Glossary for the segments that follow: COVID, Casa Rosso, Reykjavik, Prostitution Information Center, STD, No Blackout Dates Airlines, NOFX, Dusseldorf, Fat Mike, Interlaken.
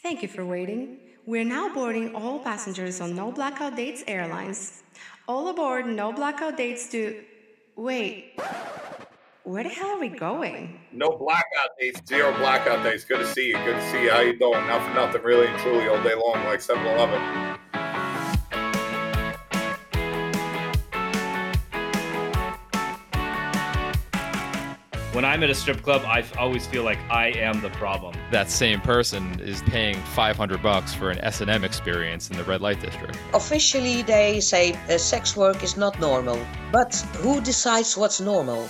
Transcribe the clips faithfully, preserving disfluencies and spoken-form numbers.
Thank you for waiting. We're now boarding all passengers on No Blackout Dates Airlines. All aboard No Blackout Dates to... Wait. Where the hell are we going? No blackout dates. Zero blackout dates. Good to see you. Good to see you. How you doing? Not for nothing, really and truly, all day long, like seven eleven. When I'm at a strip club, I always feel like I am the problem. That same person is paying five hundred bucks for an S and M experience in the red light district. Officially, they say uh, sex work is not normal. But who decides what's normal?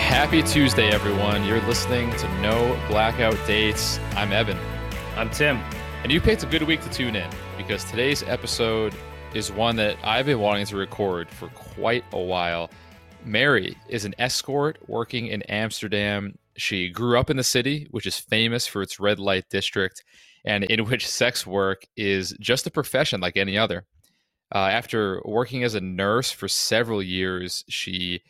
Happy Tuesday, everyone. You're listening to No Blackout Dates. I'm Evan. I'm Tim. And you picked a good week to tune in because today's episode is one that I've been wanting to record for quite a while. Mary is an escort working in Amsterdam. She grew up in the city, which is famous for its red light district, and in which sex work is just a profession like any other. Uh, after working as a nurse for several years, she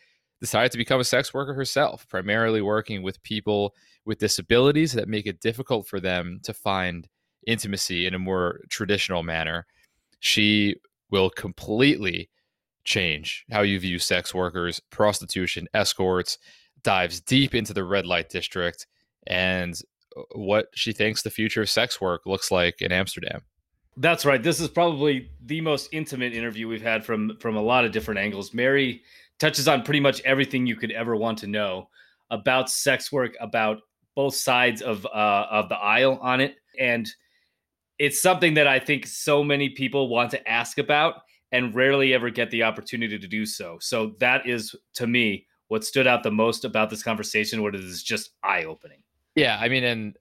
decided to become a sex worker herself, primarily working with people with disabilities that make it difficult for them to find intimacy in a more traditional manner. She will completely change how you view sex workers, prostitution, escorts, dives deep into the red light district, and what she thinks the future of sex work looks like in Amsterdam. That's right. This is probably the most intimate interview we've had from, from a lot of different angles. Mary touches on pretty much everything you could ever want to know about sex work, about both sides of uh, of the aisle on it. And it's something that I think so many people want to ask about and rarely ever get the opportunity to do so. So that is, to me, what stood out the most about this conversation, what is just eye-opening. Yeah, I mean, and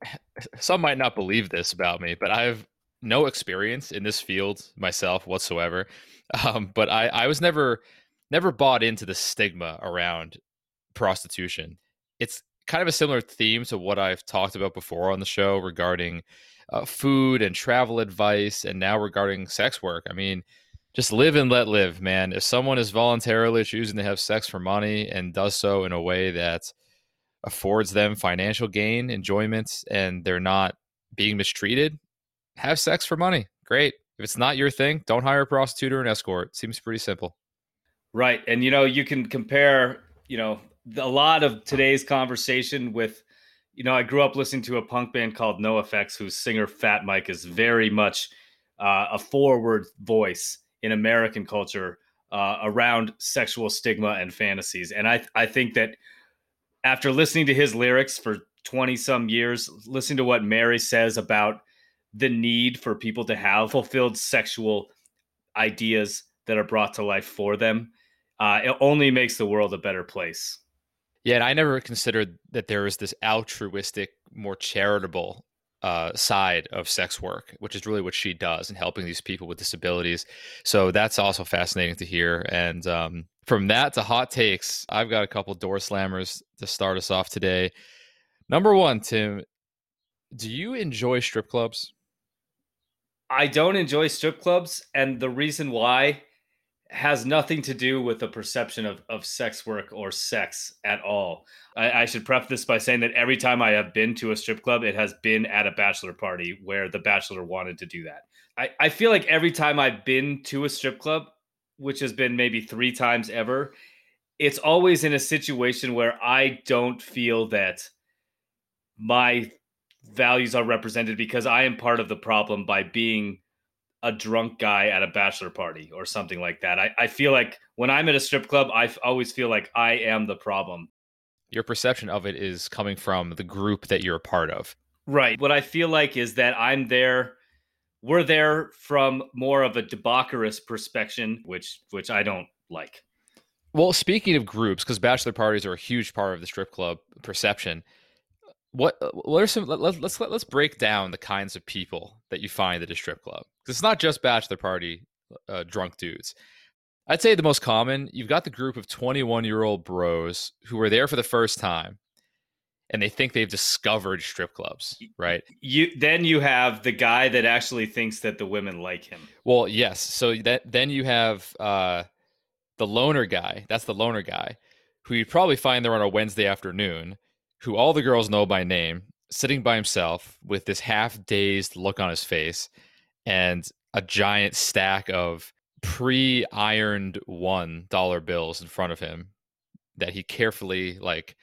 some might not believe this about me, but I have no experience in this field myself whatsoever. Um, but I, I was never never bought into the stigma around prostitution. It's kind of a similar theme to what I've talked about before on the show regarding uh, food and travel advice, and now regarding sex work. I mean, just live and let live, man. If someone is voluntarily choosing to have sex for money and does so in a way that affords them financial gain, enjoyment, and they're not being mistreated, have sex for money. Great. If it's not your thing, don't hire a prostitute or an escort. Seems pretty simple. Right. And, you know, you can compare, you know, a lot of today's conversation with, you know, I grew up listening to a punk band called N O F X, whose singer Fat Mike is very much uh, a forward voice in American culture uh, around sexual stigma and fantasies. And I, I think that after listening to his lyrics for twenty some years, listening to what Mary says about the need for people to have fulfilled sexual ideas that are brought to life for them, uh, it only makes the world a better place. Yeah. And I never considered that there is this altruistic, more charitable Uh, side of sex work, which is really what she does in helping these people with disabilities. So that's also fascinating to hear. And um, from that to hot takes, I've got a couple door slammers to start us off today. Number one, Tim, do you enjoy strip clubs? I don't enjoy strip clubs. And the reason why has nothing to do with the perception of, of sex work or sex at all. I, I should preface this by saying that every time I have been to a strip club, it has been at a bachelor party where the bachelor wanted to do that. I, I feel like every time I've been to a strip club, which has been maybe three times ever, it's always in a situation where I don't feel that my values are represented because I am part of the problem by being a drunk guy at a bachelor party or something like that. I, I feel like when I'm at a strip club, I f- always feel like I am the problem. Your perception of it is coming from the group that you're a part of. Right. What I feel like is that I'm there. We're there from more of a debaucherous perspection, which, which I don't like. Well, speaking of groups, because bachelor parties are a huge part of the strip club perception. What, what are some, let's, let's, let's break down the kinds of people that you find at a strip club. Because it's not just bachelor party uh, drunk dudes. I'd say the most common, you've got the group of twenty-one-year-old bros who are there for the first time and they think they've discovered strip clubs, right? You Then you have the guy that actually thinks that the women like him. Well, yes. So that, then you have uh, the loner guy. That's the loner guy who you'd probably find there on a Wednesday afternoon, who all the girls know by name, sitting by himself with this half-dazed look on his face and a giant stack of pre-ironed one dollar bills in front of him that he carefully like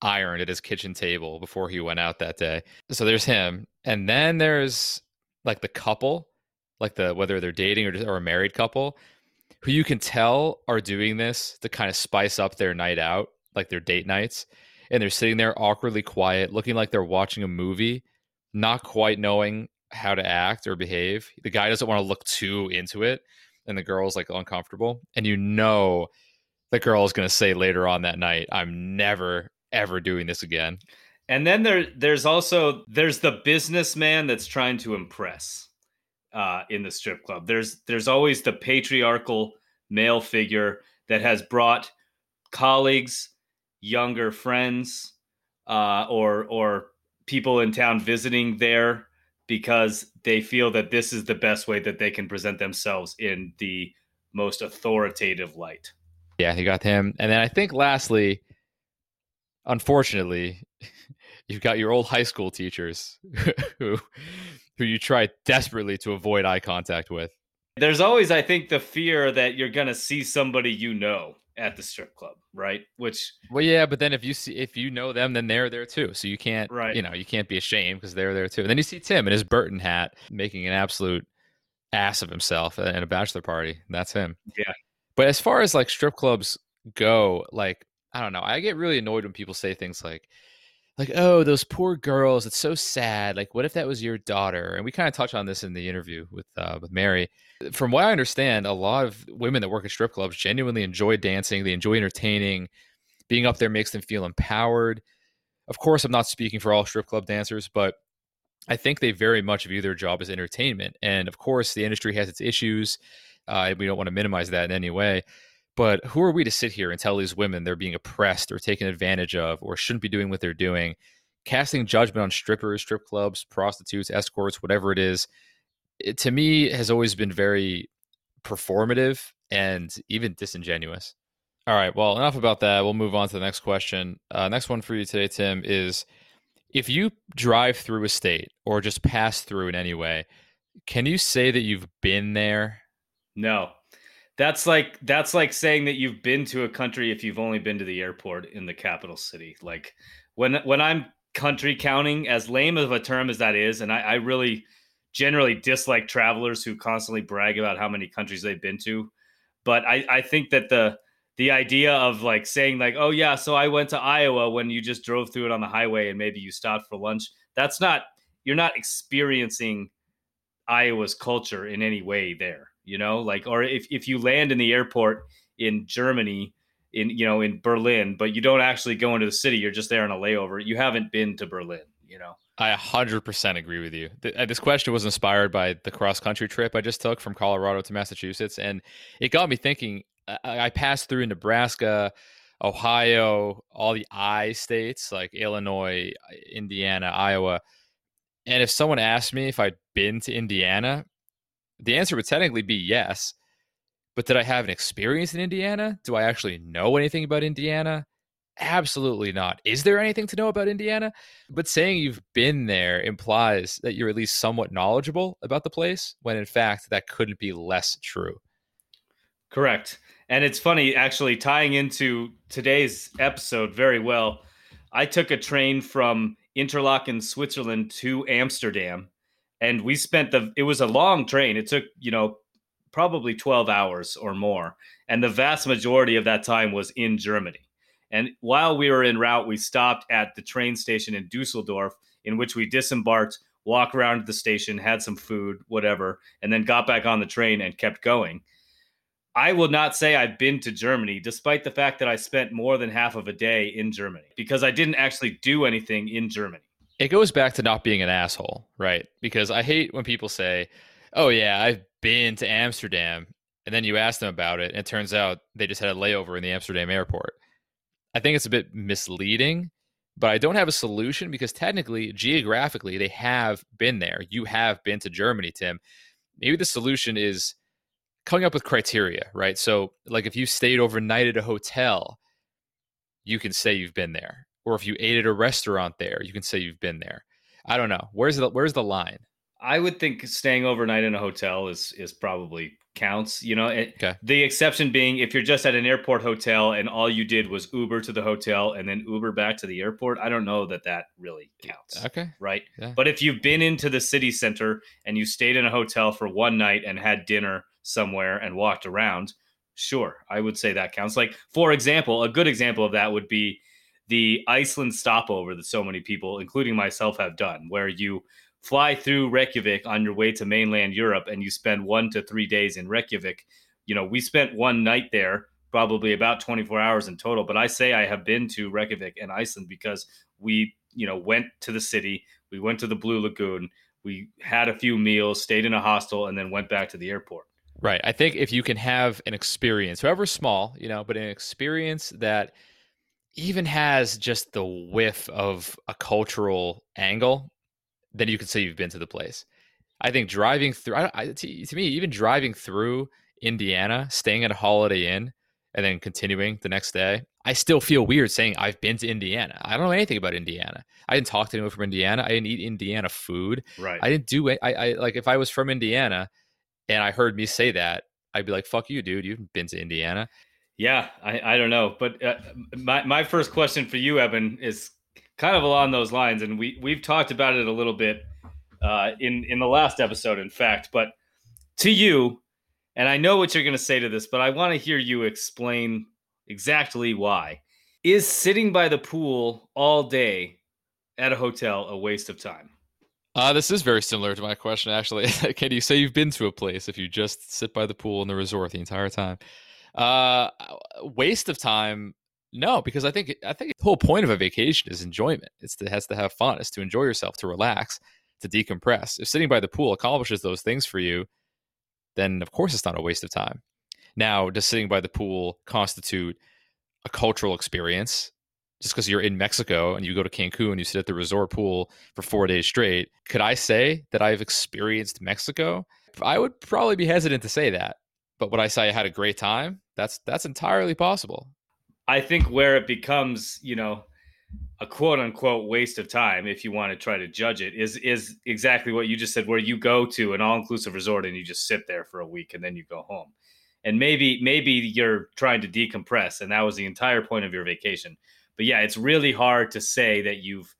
ironed at his kitchen table before he went out that day. So there's him. And then there's like the couple, like the whether they're dating or just or a married couple, who you can tell are doing this to kind of spice up their night out, like their date nights. And they're sitting there awkwardly quiet, looking like they're watching a movie, not quite knowing how to act or behave. The guy doesn't want to look too into it, and the girl's like uncomfortable. And you know the girl is going to say later on that night, I'm never, ever doing this again. And then there, there's also, there's the businessman that's trying to impress uh, in the strip club. There's, there's always the patriarchal male figure that has brought colleagues, younger friends, uh, or, or people in town visiting there, because they feel that this is the best way that they can present themselves in the most authoritative light. Yeah, you got him. And then I think lastly, unfortunately, you've got your old high school teachers who who you try desperately to avoid eye contact with. There's always, I think, the fear that you're going to see somebody you know at the strip club, right? Which, well, yeah, but then if you see if you know them, then they're there too. So you can't, right. you know, you can't be ashamed because they're there too. And then you see Tim in his Burton hat making an absolute ass of himself at a bachelor party. That's him. Yeah. But as far as like strip clubs go, like I don't know, I get really annoyed when people say things like, like, oh, those poor girls, it's so sad. Like, what if that was your daughter? And we kind of touched on this in the interview with uh, with Mary. From what I understand, a lot of women that work at strip clubs genuinely enjoy dancing. They enjoy entertaining. Being up there makes them feel empowered. Of course, I'm not speaking for all strip club dancers, but I think they very much view their job as entertainment. And of course, the industry has its issues. Uh, we don't want to minimize that in any way. But who are we to sit here and tell these women they're being oppressed or taken advantage of or shouldn't be doing what they're doing? Casting judgment on strippers, strip clubs, prostitutes, escorts, whatever it is, it, to me, has always been very performative and even disingenuous. All right, well, enough about that. We'll move on to the next question. Uh, next one for you today, Tim, is if you drive through a state or just pass through in any way, can you say that you've been there? No. That's like that's like saying that you've been to a country if you've only been to the airport in the capital city. Like when when I'm country counting, as lame of a term as that is, and I, I really generally dislike travelers who constantly brag about how many countries they've been to. But I, I think that the the idea of like saying like, oh, yeah, so I went to Iowa when you just drove through it on the highway and maybe you stopped for lunch. That's not you're not experiencing Iowa's culture in any way there. You know, like, or if, if you land in the airport in Germany, in, you know, in Berlin, but you don't actually go into the city, you're just there on a layover. You haven't been to Berlin, you know. I one hundred percent agree with you. This question was inspired by the cross country trip I just took from Colorado to Massachusetts. And it got me thinking, I passed through Nebraska, Ohio, all the I states like Illinois, Indiana, Iowa. And if someone asked me if I'd been to Indiana, the answer would technically be yes, but did I have an experience in Indiana? Do I actually know anything about Indiana? Absolutely not. Is there anything to know about Indiana? But saying you've been there implies that you're at least somewhat knowledgeable about the place, when in fact, that couldn't be less true. Correct. And it's funny, actually, tying into today's episode very well, I took a train from Interlaken, Switzerland to Amsterdam. And we spent the, it was a long train. It took, you know, probably twelve hours or more. And the vast majority of that time was in Germany. And while we were en route, we stopped at the train station in Dusseldorf, in which we disembarked, walked around the station, had some food, whatever, and then got back on the train and kept going. I will not say I've been to Germany, despite the fact that I spent more than half of a day in Germany, because I didn't actually do anything in Germany. It goes back to not being an asshole, right? Because I hate when people say, oh, yeah, I've been to Amsterdam. And then you ask them about it, and it turns out they just had a layover in the Amsterdam airport. I think it's a bit misleading, but I don't have a solution because technically, geographically, they have been there. You have been to Germany, Tim. Maybe the solution is coming up with criteria, right? So like if you stayed overnight at a hotel, you can say you've been there. Or if you ate at a restaurant there, you can say you've been there. I don't know. Where's the where's the line? I would think staying overnight in a hotel is is probably counts. You know, it, okay. The exception being if you're just at an airport hotel and all you did was Uber to the hotel and then Uber back to the airport. I don't know that that really counts. Okay, right. Yeah. But if you've been into the city center and you stayed in a hotel for one night and had dinner somewhere and walked around, sure, I would say that counts. Like for example, a good example of that would be the Iceland stopover that so many people, including myself, have done, where you fly through Reykjavik on your way to mainland Europe and you spend one to three days in Reykjavik. You know, we spent one night there, probably about twenty-four hours in total. But I say I have been to Reykjavik and Iceland because we, you know, went to the city. We went to the Blue Lagoon. We had a few meals, stayed in a hostel, and then went back to the airport. Right. I think if you can have an experience, however small, you know, but an experience that even has just the whiff of a cultural angle, then you can say you've been to the place. I think driving through, I, I, to, to me, even driving through Indiana, staying at a Holiday Inn, and then continuing the next day, I still feel weird saying I've been to Indiana. I don't know anything about Indiana. I didn't talk to anyone from Indiana. I didn't eat Indiana food. Right. I didn't do it. I, I like if I was from Indiana and I heard me say that, I'd be like, fuck you, dude. You've been to Indiana. Yeah, I, I don't know. But uh, my, my first question for you, Evan, is kind of along those lines. And we, we've talked about it a little bit uh, in, in the last episode, in fact. But to you, and I know what you're going to say to this, but I want to hear you explain exactly why. Is sitting by the pool all day at a hotel a waste of time? Uh, this is very similar to my question, actually. Can you say you've been to a place if you just sit by the pool in the resort the entire time? Uh, waste of time. No, because I think I think the whole point of a vacation is enjoyment. It's to, it has to have fun. It's to enjoy yourself, to relax, to decompress. If sitting by the pool accomplishes those things for you, then of course it's not a waste of time. Now, does sitting by the pool constitute a cultural experience? Just because you're in Mexico and you go to Cancun and you sit at the resort pool for four days straight, could I say that I've experienced Mexico? I would probably be hesitant to say that. But would I say I had a great time? That's that's entirely possible. I think where it becomes, you know, a quote unquote waste of time, if you want to try to judge it, is is exactly what you just said, where you go to an all-inclusive resort and you just sit there for a week and then you go home. And maybe maybe you're trying to decompress and that was the entire point of your vacation. But yeah, it's really hard to say that you've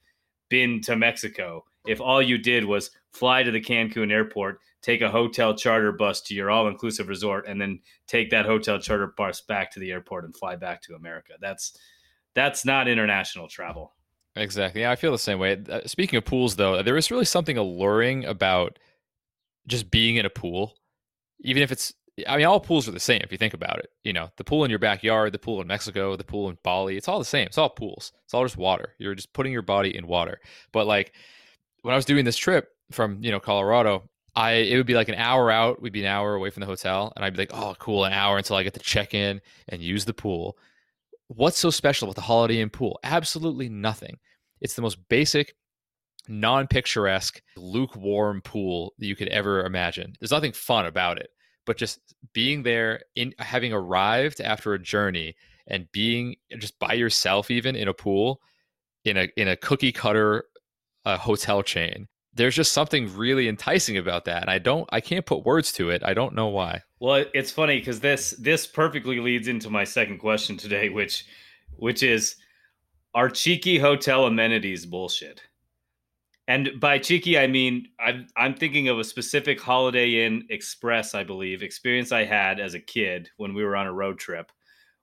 been to Mexico if all you did was fly to the Cancun airport, take a hotel charter bus to your all-inclusive resort, and then take that hotel charter bus back to the airport and fly back to America. That's that's not international travel. Exactly. Yeah, I feel the same way. Speaking of pools, though, there is really something alluring about just being in a pool, even if it's, I mean, all pools are the same if you think about it. You know, the pool in your backyard, the pool in Mexico, the pool in Bali, it's all the same. It's all pools. It's all just water. You're just putting your body in water. But like when I was doing this trip from, you know, Colorado, I it would be like an hour out. We'd be an hour away from the hotel. And I'd be like, oh, cool, an hour until I get to check in and use the pool. What's so special with the Holiday Inn pool? Absolutely nothing. It's the most basic, non-picturesque, lukewarm pool that you could ever imagine. There's nothing fun about it. But just being there, in having arrived after a journey and being just by yourself, even in a pool, in a in a cookie cutter uh, hotel chain, there's just something really enticing about that. And I don't, I can't put words to it. I don't know why. Well, it's funny because this, this perfectly leads into my second question today, which, which is, are cheeky hotel amenities bullshit? And by cheeky, I mean, I'm, I'm thinking of a specific Holiday Inn Express, I believe, experience I had as a kid when we were on a road trip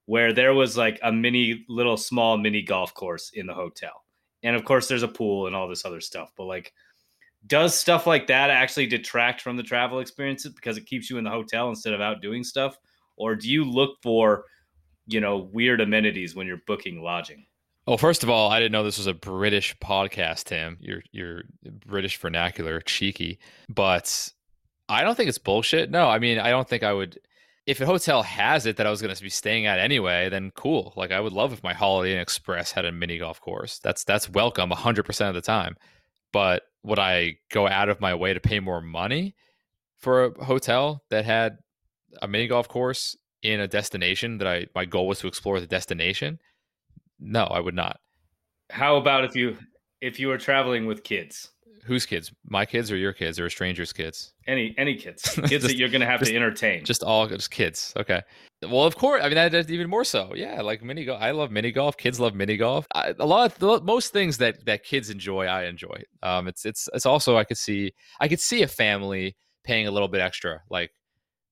where there was like a mini little small mini golf course in the hotel. And of course there's a pool and all this other stuff, but like, does stuff like that actually detract from the travel experience because it keeps you in the hotel instead of out doing stuff? Or do you look for, you know, weird amenities when you're booking lodging? Oh, first of all, I didn't know this was a British podcast, Tim. Your your British vernacular, cheeky. But I don't think it's bullshit. No, I mean, I don't think I would. If a hotel has it that I was going to be staying at anyway, then cool. Like, I would love if my Holiday Inn Express had a mini golf course. That's that's welcome one hundred percent of the time. But would I go out of my way to pay more money for a hotel that had a mini golf course in a destination that I my goal was to explore the destination? No, I would not. How about if you if you were traveling with kids? Whose kids? My kids or your kids or a stranger's kids? Any any kids. Kids just, that you're going to have just, to entertain. Just all just kids. Okay. Well, of course. I mean, that, that's even more so. Yeah, like mini golf. I love mini golf. Kids love mini golf. I, a lot of the, most things that, that kids enjoy, I enjoy. Um, it's it's it's also I could see I could see a family paying a little bit extra, like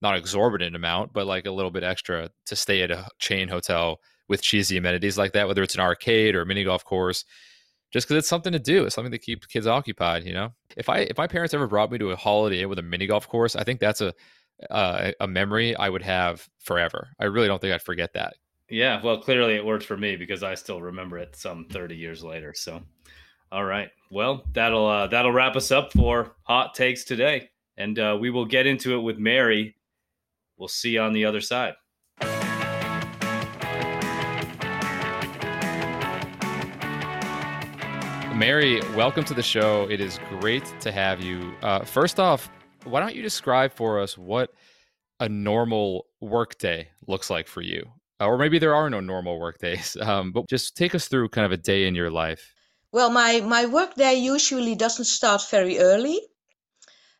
not an exorbitant amount, but like a little bit extra to stay at a chain hotel with cheesy amenities like that, whether it's an arcade or a mini golf course. Just because it's something to do, it's something to keep kids occupied, you know. If I if my parents ever brought me to a Holiday Inn with a mini golf course, I think that's a uh, a memory I would have forever. I really don't think I'd forget that. Yeah, well, clearly it worked for me because I still remember it some thirty years later. So, all right, well, that'll uh, that'll wrap us up for Hot Takes today, and uh, we will get into it with Mary. We'll see you on the other side. Mary, welcome to the show. It is great to have you. Uh, first off, why don't you describe for us what a normal workday looks like for you? Or maybe there are no normal workdays, um, but just take us through kind of a day in your life. Well, my, my workday usually doesn't start very early.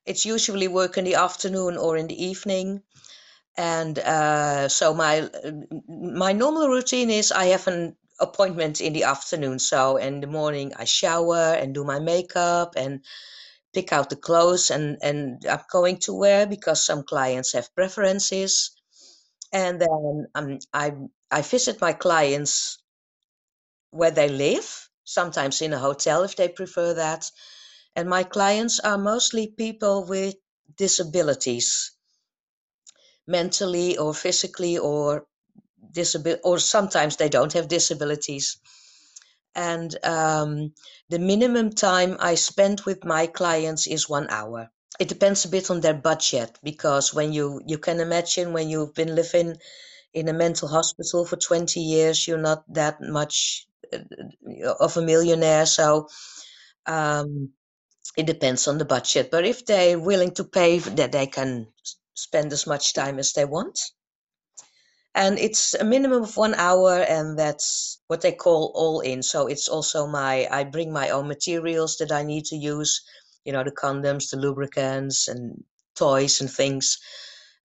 It's usually work in the afternoon or in the evening. And uh, so my my normal routine is I have an appointment in the afternoon. So in the morning I shower and do my makeup and pick out the clothes and, and I'm going to wear because some clients have preferences. And then um, I I visit my clients where they live, sometimes in a hotel if they prefer that. And my clients are mostly people with disabilities, mentally or physically or disability, or sometimes they don't have disabilities. And um, the minimum time I spend with my clients is one hour. It depends a bit on their budget, because when you, you can imagine when you've been living in a mental hospital for twenty years, you're not that much of a millionaire. So um, it depends on the budget. But if they're willing to pay, that they can spend as much time as they want. And it's a minimum of one hour, and that's what they call all in. So it's also my, I bring my own materials that I need to use, you know, the condoms, the lubricants, and toys and things.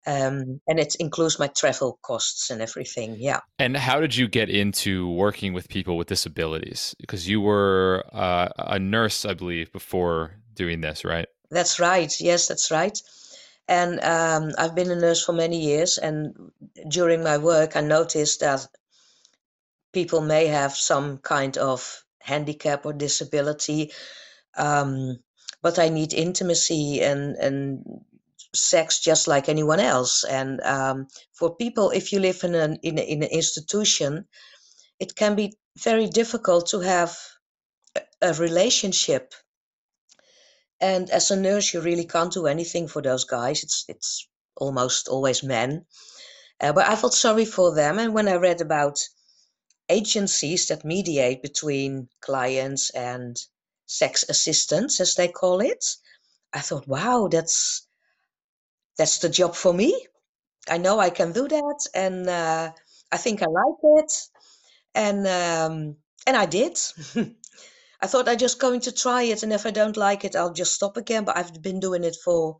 Um, and it includes my travel costs and everything, yeah. And how did you get into working with people with disabilities? Because you were uh, a nurse, I believe, before doing this, right? That's right. Yes, that's right. And um, I've been a nurse for many years, and during my work I noticed that people may have some kind of handicap or disability, um, but I need intimacy and, and sex just like anyone else. And um, for people, if you live in an, in, a, in an institution, it can be very difficult to have a, a relationship. And as a nurse, you really can't do anything for those guys. It's it's almost always men. Uh, but I felt sorry for them. And when I read about agencies that mediate between clients and sex assistants, as they call it, I thought, wow, that's that's the job for me. I know I can do that. And uh, I think I like it. And, um, and I did. I thought I'm just going to try it, and if I don't like it, I'll just stop again. But I've been doing it for,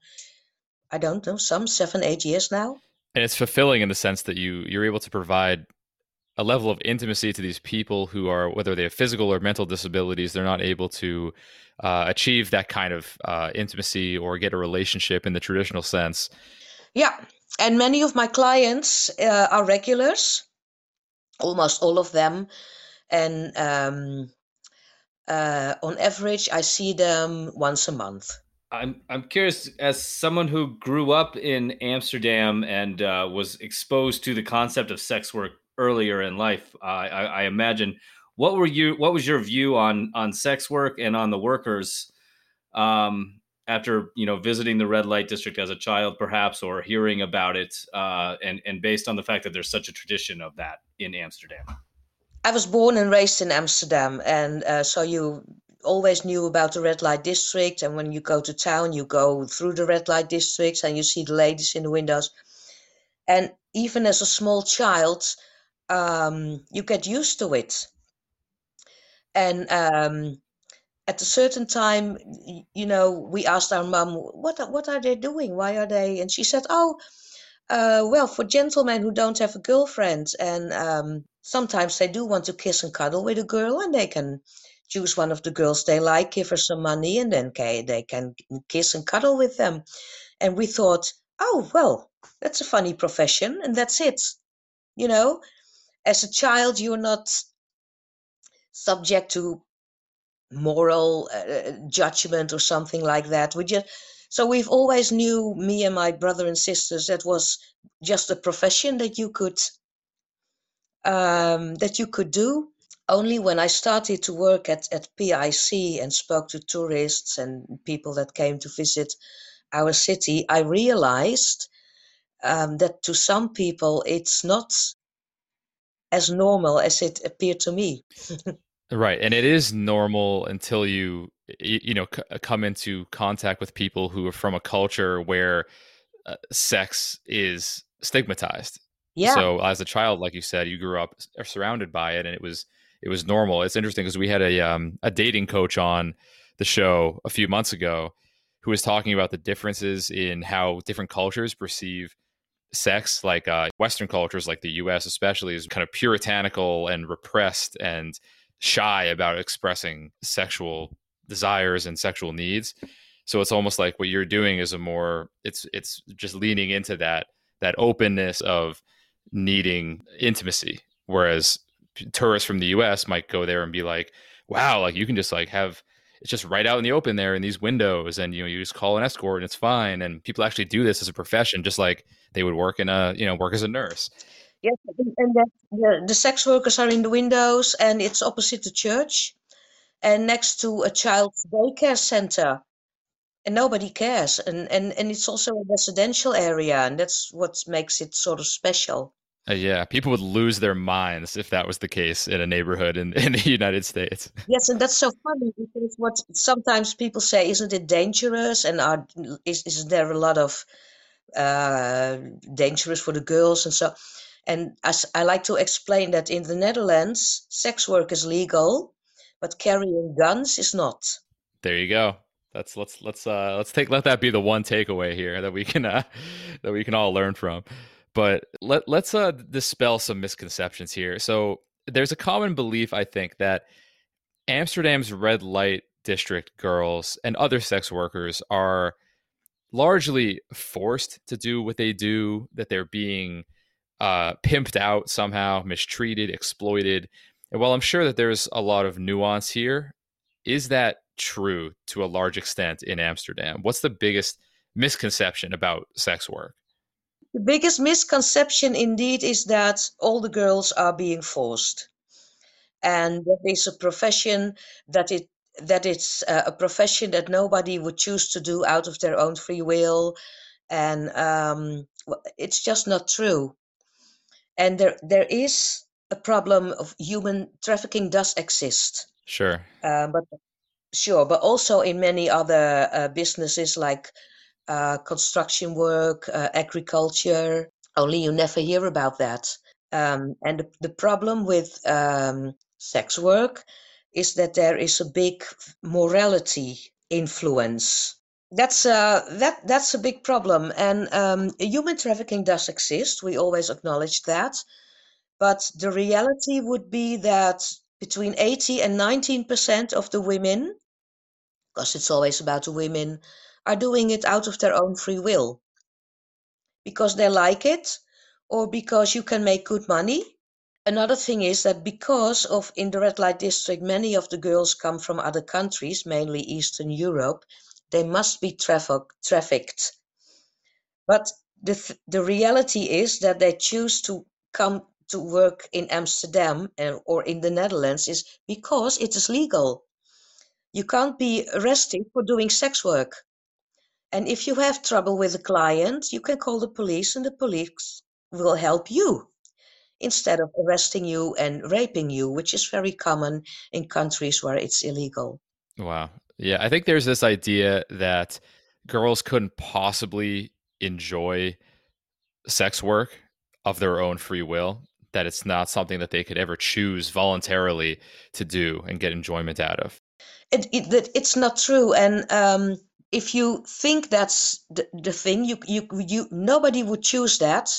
I don't know, some seven, eight years now. And it's fulfilling in the sense that you, you're able to provide a level of intimacy to these people who are, whether they have physical or mental disabilities, they're not able to uh, achieve that kind of uh, intimacy or get a relationship in the traditional sense. Yeah. And many of my clients uh, are regulars, almost all of them. And um Uh, on average, I see them once a month. I'm I'm curious, as someone who grew up in Amsterdam and uh, was exposed to the concept of sex work earlier in life, uh, I, I imagine, what were you? What was your view on on sex work and on the workers um, after you know visiting the red light district as a child, perhaps, or hearing about it, uh, and and based on the fact that there's such a tradition of that in Amsterdam? I was born and raised in Amsterdam, and uh, so you always knew about the red light district. And when you go to town, you go through the red light districts and you see the ladies in the windows. And even as a small child, um, you get used to it. And um, at a certain time, you know, we asked our mom, what, what are they doing? Why are they? And she said, oh, uh, well, for gentlemen who don't have a girlfriend. And um, sometimes they do want to kiss and cuddle with a girl, and they can choose one of the girls they like, give her some money, and then they can kiss and cuddle with them. And we thought, oh, well, that's a funny profession, and that's it. You know, as a child, you're not subject to moral uh, judgment or something like that. We just, so we've always knew, me and my brother and sisters, that was just a profession that you could um, that you could do. Only when I started to work at, at P I C and spoke to tourists and people that came to visit our city, I realized um, that to some people it's not as normal as it appeared to me. Right. And it is normal until you, you know, c- come into contact with people who are from a culture where uh, sex is stigmatized. Yeah. So as a child, like you said, you grew up surrounded by it, and it was, it was normal. It's interesting because we had a, um, a dating coach on the show a few months ago who was talking about the differences in how different cultures perceive sex. Like uh, Western cultures, like the U S especially, is kind of puritanical and repressed and shy about expressing sexual desires and sexual needs. So it's almost like what you're doing is a more, it's it's just leaning into that that openness of needing intimacy, whereas tourists from the U S might go there and be like, wow, like you can just like have, it's just right out in the open there in these windows, and you know, you just call an escort and it's fine. And people actually do this as a profession, just like they would work in a, you know, work as a nurse. Yes, and the, the, the sex workers are in the windows, and it's opposite the church and next to a child's daycare center, and nobody cares. And, and, and it's also a residential area, and that's what makes it sort of special. Uh, yeah, people would lose their minds if that was the case in a neighborhood in, in the United States. Yes, and that's so funny because what sometimes people say, isn't it dangerous? And are, is, is there a lot of uh, dangerous for the girls and so? And as I like to explain that in the Netherlands, sex work is legal, but carrying guns is not. There you go. That's let's let's uh, let's take let that be the one takeaway here that we can uh, that we can all learn from. But let let's uh, dispel some misconceptions here. So there's a common belief, I think, that Amsterdam's red light district girls and other sex workers are largely forced to do what they do, that they're being Uh, pimped out somehow, mistreated, exploited. And while I'm sure that there's a lot of nuance here, is that true to a large extent in Amsterdam? What's the biggest misconception about sex work? The biggest misconception indeed is that all the girls are being forced, and that it's a profession that it that it's a profession that nobody would choose to do out of their own free will, and um, it's just not true. And there, there is a problem of human trafficking does exist. Sure. Uh, but sure, but also in many other uh, businesses like uh, construction work, uh, agriculture. Only you never hear about that. Um, and the, the problem with um, sex work is that there is a big morality influence. That's uh that that's a big problem, and um, human trafficking does exist. We always acknowledge that, but the reality would be that between eighty and nineteen percent of the women, because it's always about the women, are doing it out of their own free will, because they like it, or because you can make good money. Another thing is that because of in the red light district, many of the girls come from other countries, mainly Eastern Europe. They must be traffic- trafficked. But the th- the reality is that they choose to come to work in Amsterdam and, or in the Netherlands is because it is legal. You can't be arrested for doing sex work. And if you have trouble with a client, you can call the police, and the police will help you instead of arresting you and raping you, which is very common in countries where it's illegal. Wow. Yeah, I think there's this idea that girls couldn't possibly enjoy sex work of their own free will that it's not something that they could ever choose voluntarily to do and get enjoyment out of. It, it it's not true. And um, if you think that's the, the thing, you, you you nobody would choose that.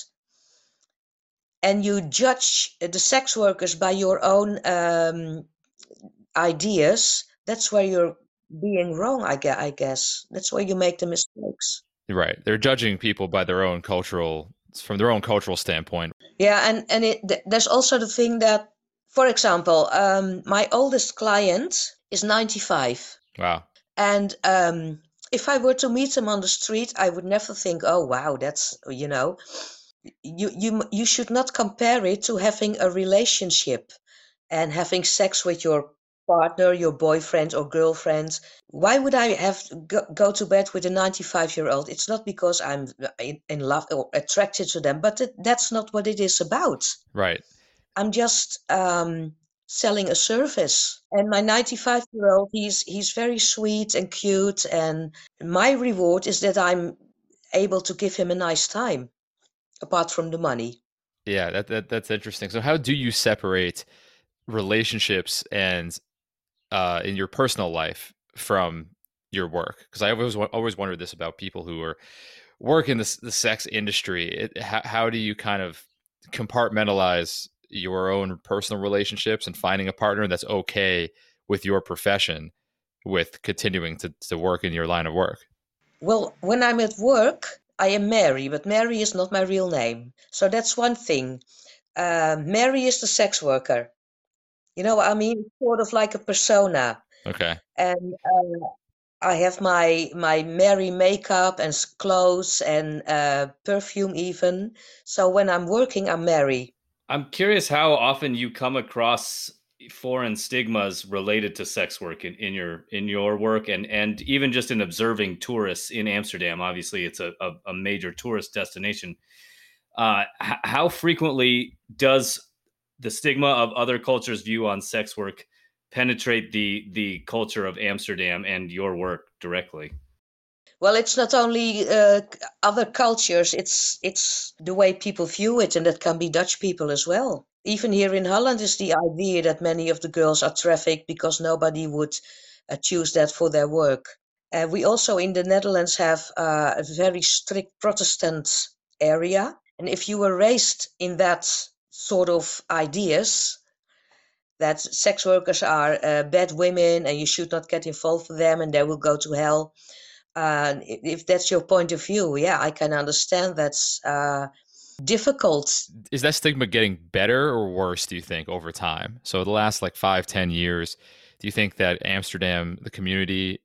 And you judge the sex workers by your own um, ideas. That's where you're being wrong, I guess. I guess that's where you make the mistakes. Right, they're judging people by their own cultural, from their own cultural standpoint. Yeah, and and it, th- there's also the thing that, for example, um, my oldest client is ninety-five. Wow. And um, if I were to meet him on the street, I would never think, "Oh, wow, that's you know, you you you should not compare it to having a relationship and having sex with your partner, your boyfriend or girlfriend. Why would I have to go, go to bed with a ninety-five year old? It's not because I'm in, in love or attracted to them, but it, that's not what it is about. Right. I'm just um, selling a service. And my ninety-five year old, he's, he's very sweet and cute. And my reward is that I'm able to give him a nice time apart from the money." Yeah, that, that that's interesting. So how do you separate relationships and uh, in your personal life from your work? Because I always always wondered this about people who are work in the, the sex industry. It, how, how do you kind of compartmentalize your own personal relationships and finding a partner that's okay with your profession, with continuing to, to work in your line of work? Well, when I'm at work, I am Mary, but Mary is not my real name. So that's one thing. Uh, Mary is the sex worker. You know what I mean? Sort of like a persona. Okay. And uh, I have my my merry makeup and clothes and uh, perfume even. So when I'm working, I'm merry. I'm curious how often you come across foreign stigmas related to sex work in, in your in your work and, and even just in observing tourists in Amsterdam. Obviously, it's a, a, a major tourist destination. Uh, h- how frequently does the stigma of other cultures' view on sex work penetrate the the culture of Amsterdam and your work directly? Well, it's not only uh, other cultures, it's it's the way people view it, and that can be Dutch people as well. Even here in Holland is the idea that many of the girls are trafficked because nobody would uh, choose that for their work. Uh, we also in the Netherlands have uh, a very strict Protestant area, and if you were raised in that sort of ideas that sex workers are uh, bad women and you should not get involved with them and they will go to hell. Uh, if that's your point of view, yeah, I can understand that's uh, difficult. Is that stigma getting better or worse, do you think, over time? So the last like five, ten years, do you think that Amsterdam, the community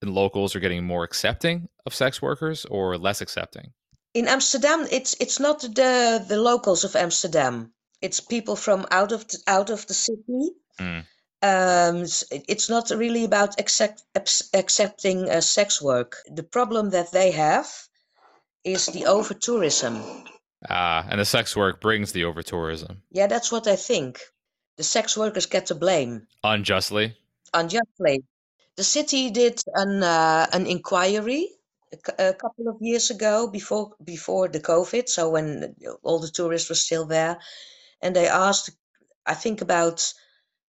and locals are getting more accepting of sex workers or less accepting? In Amsterdam, it's it's not the the locals of Amsterdam. It's people from out of the, out of the city. Mm. Um, it's, it's not really about accept, accepting uh, sex work. The problem that they have is the over tourism. Ah, and the sex work brings the over tourism. Yeah, that's what I think. The sex workers get the blame unjustly. Unjustly, the city did an uh, an inquiry a couple of years ago, before before the COVID, so when all the tourists were still there, and they asked, I think about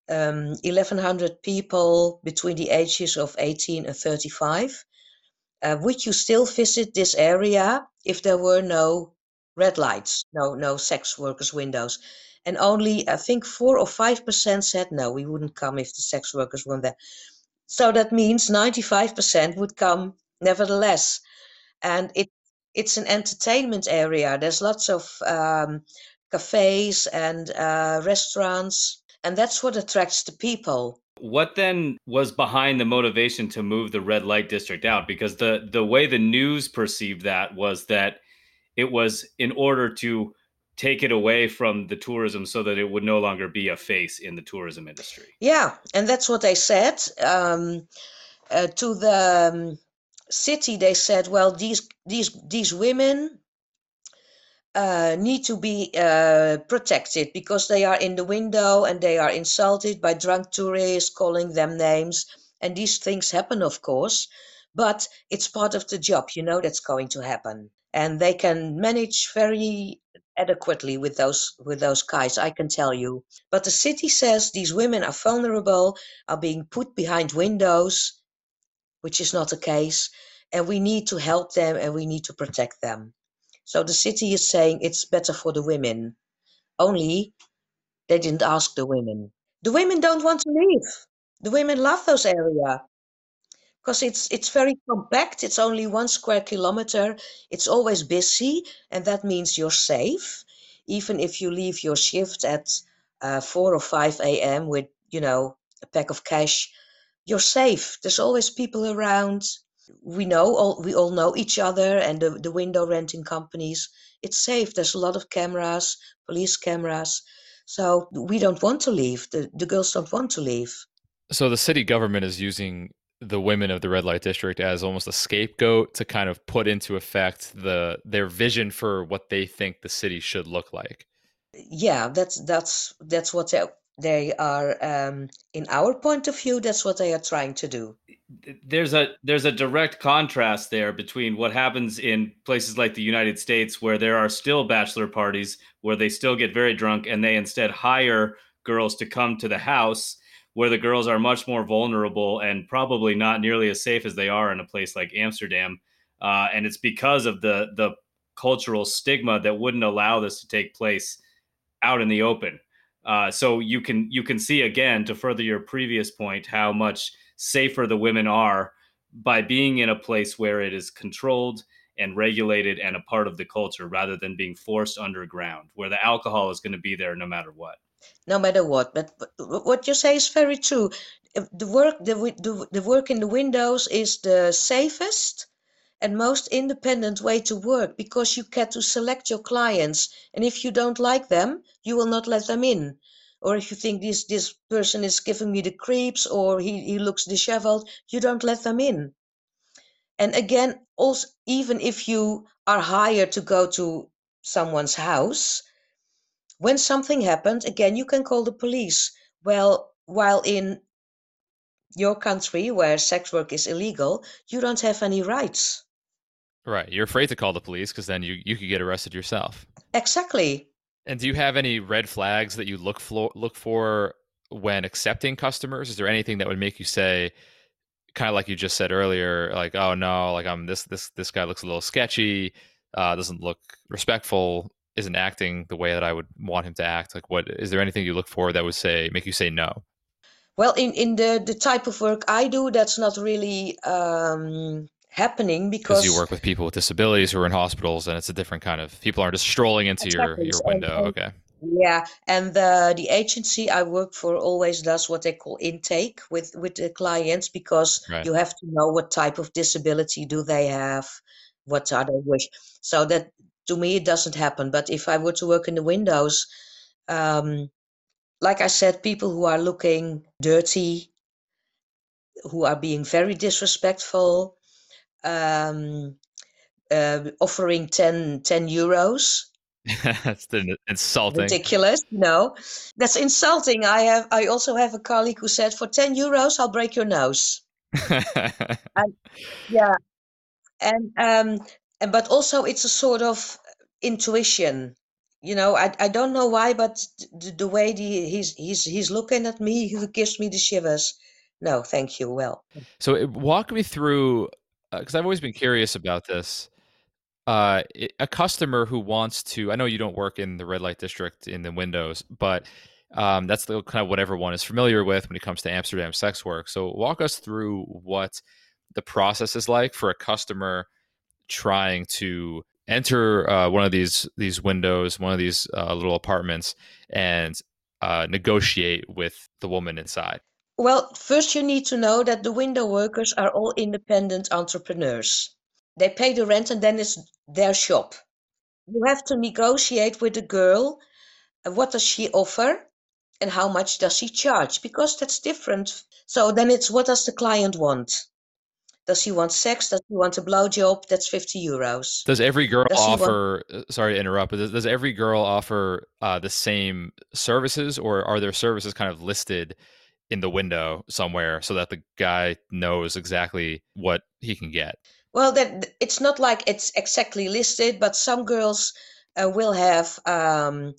um, eleven hundred people between the ages of eighteen and thirty-five, uh, would you still visit this area if there were no red lights, no no sex workers' windows? And only I think four or five percent said no, we wouldn't come if the sex workers weren't there. So that means ninety-five percent would come nevertheless. And it it's an entertainment area. There's lots of um, cafes and uh, restaurants, and that's what attracts the people. What then was behind the motivation to move the red light district out? Because the, the way the news perceived that was that it was in order to take it away from the tourism so that it would no longer be a face in the tourism industry. Yeah, and that's what they said um, uh, to the... Um, city. They said, well, these these these women uh, need to be uh, protected because they are in the window and they are insulted by drunk tourists calling them names, and these things happen, of course, but it's part of the job, you know, that's going to happen, and they can manage very adequately with those with those guys, I can tell you. But the city says these women are vulnerable, are being put behind windows, which is not the case, and we need to help them and we need to protect them. So the city is saying it's better for the women. Only they didn't ask the women. The women don't want to leave. The women love those areas. Because it's it's very compact, it's only one square kilometer, it's always busy, and that means you're safe. Even if you leave your shift at uh, four or five a m with, you know, a pack of cash, you're safe. There's always people around. We know all we all know each other, and the, the window renting companies. It's safe. There's a lot of cameras, police cameras. So we don't want to leave. The the girls don't want to leave. So the city government is using the women of the red light district as almost a scapegoat to kind of put into effect the their vision for what they think the city should look like. Yeah, that's that's that's what they, they are. Um, in our point of view, that's what they are trying to do. There's a there's a direct contrast there between what happens in places like the United States, where there are still bachelor parties, where they still get very drunk, and they instead hire girls to come to the house, where the girls are much more vulnerable and probably not nearly as safe as they are in a place like Amsterdam. Uh, and it's because of the the cultural stigma that wouldn't allow this to take place out in the open. Uh, so you can you can see, again, to further your previous point, how much safer the women are by being in a place where it is controlled and regulated and a part of the culture, rather than being forced underground, where the alcohol is going to be there no matter what. No matter what, but, but what you say is very true. The work, the, the the work in the windows is the safest and most independent way to work, because you get to select your clients, and if you don't like them, you will not let them in. Or if you think this this person is giving me the creeps, or he, he looks disheveled, you don't let them in. And again, also, even if you are hired to go to someone's house, when something happens, again, you can call the police. Well, while in your country where sex work is illegal, you don't have any rights. Right. You're afraid to call the police because then you, you could get arrested yourself. Exactly. And do you have any red flags that you look for, look for when accepting customers? Is there anything that would make you say, kind of like you just said earlier, like, oh, no, like I'm this this this guy looks a little sketchy, uh, doesn't look respectful, isn't acting the way that I would want him to act? Like, what is there anything you look for that would say make you say no? Well, in, in the, the type of work I do, that's not really um, happening, because you work with people with disabilities who are in hospitals, and it's a different kind of people aren't just strolling into exactly. your, your window. And, and, okay. Yeah. And the, the agency I work for always does what they call intake with, with the clients, because right. you have to know what type of disability do they have, what are their wish. So that, to me, it doesn't happen. But if I were to work in the windows, um, like I said, people who are looking dirty, who are being very disrespectful, um, uh, offering ten euros. That's insulting. Ridiculous, no. That's insulting. I have. I also have a colleague who said, for ten euros, I'll break your nose. and, yeah. And... Um, And but also it's a sort of intuition, you know. I I don't know why, but the, the way the, he's he's he's looking at me, he gives me the shivers. No, thank you. Well, so it, walk me through, because uh, I've always been curious about this. Uh, it, a customer who wants to, I know you don't work in the red light district in the windows, but um, that's the kind of what everyone is familiar with when it comes to Amsterdam sex work. So walk us through what the process is like for a customer trying to enter uh, one of these these windows, one of these uh, little apartments, and uh, negotiate with the woman inside. Well, first you need to know that the window workers are all independent entrepreneurs. They pay the rent, and then it's their shop. You have to negotiate with the girl. What does she offer, and how much does she charge? Because that's different. So then it's, what does the client want? Does he want sex? Does he want a blowjob? That's fifty euros. Does every girl does offer, want... sorry to interrupt, but does, does every girl offer uh, the same services, or are their services kind of listed in the window somewhere so that the guy knows exactly what he can get? Well, that, it's not like it's exactly listed, but some girls uh, will have um,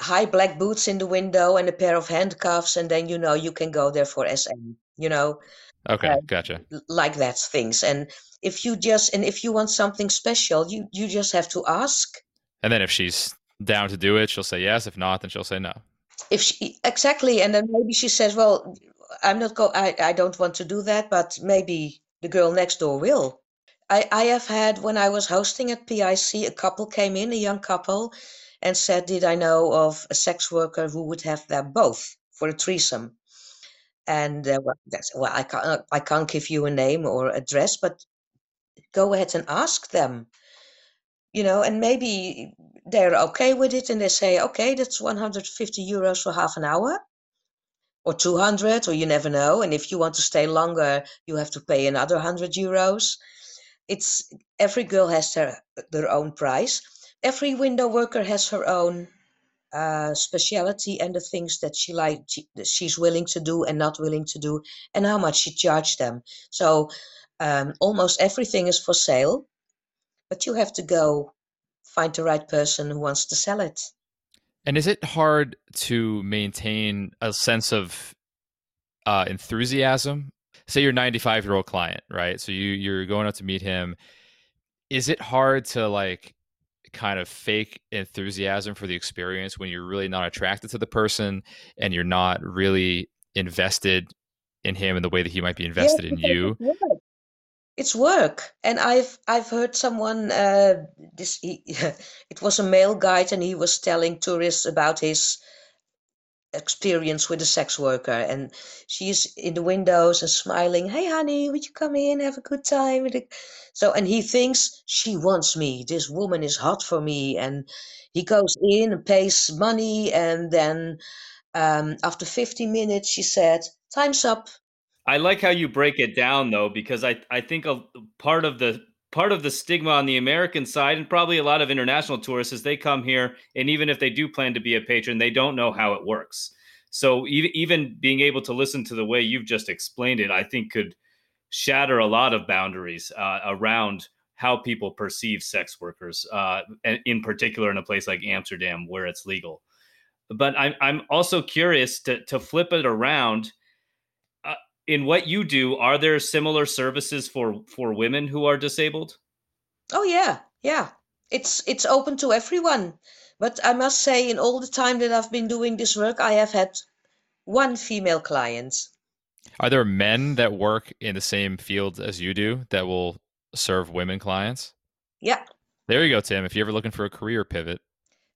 high black boots in the window and a pair of handcuffs, and then, you know, you can go there for S M, you know. Okay, uh, gotcha. Like that things. And if you just, and if you want something special, you, you just have to ask. And then if she's down to do it, she'll say yes. If not, then she'll say no. If she, exactly. And then maybe she says, well, I'm not go, I, I don't want to do that, but maybe the girl next door will. I, I have had, when I was hosting at P I C, a couple came in, a young couple, and said, did I know of a sex worker who would have them both for a threesome? And uh, well, that's, well, I can't, I can't give you a name or address, but go ahead and ask them, you know, and maybe they're okay with it. And they say, okay, that's one hundred fifty euros for half an hour or two hundred, or you never know. And if you want to stay longer, you have to pay another one hundred euros. It's every girl has their, their own price. Every window worker has her own uh, speciality and the things that she like, she, she's willing to do and not willing to do, and how much she charges them. So um, almost everything is for sale, but you have to go find the right person who wants to sell it. And is it hard to maintain a sense of uh, enthusiasm? Say your ninety-five-year-old client, right? So you you're going out to meet him. Is it hard to like kind of fake enthusiasm for the experience when you're really not attracted to the person and you're not really invested in him in the way that he might be invested yes, in you? It's work. It's work. And I've I've heard someone uh, this he, it was a male guide, and he was telling tourists about his experience with a sex worker, and she's in the windows and smiling, hey honey, would you come in, have a good time? So, and he thinks, she wants me, this woman is hot for me, and he goes in and pays money, and then um after fifteen minutes she said, time's up. I like how you break it down though, because i i think a part of the Part of the stigma on the American side, and probably a lot of international tourists, is they come here, and even if they do plan to be a patron, they don't know how it works. So even even being able to listen to the way you've just explained it, I think could shatter a lot of boundaries uh, around how people perceive sex workers, uh, in particular in a place like Amsterdam where it's legal. But I'm, I'm also curious to, to flip it around. In what you do, are there similar services for, for women who are disabled? Oh yeah, yeah. It's it's open to everyone. But I must say, in all the time that I've been doing this work, I have had one female client. Are there men that work in the same field as you do that will serve women clients? Yeah. There you go, Tim. If you're ever looking for a career pivot.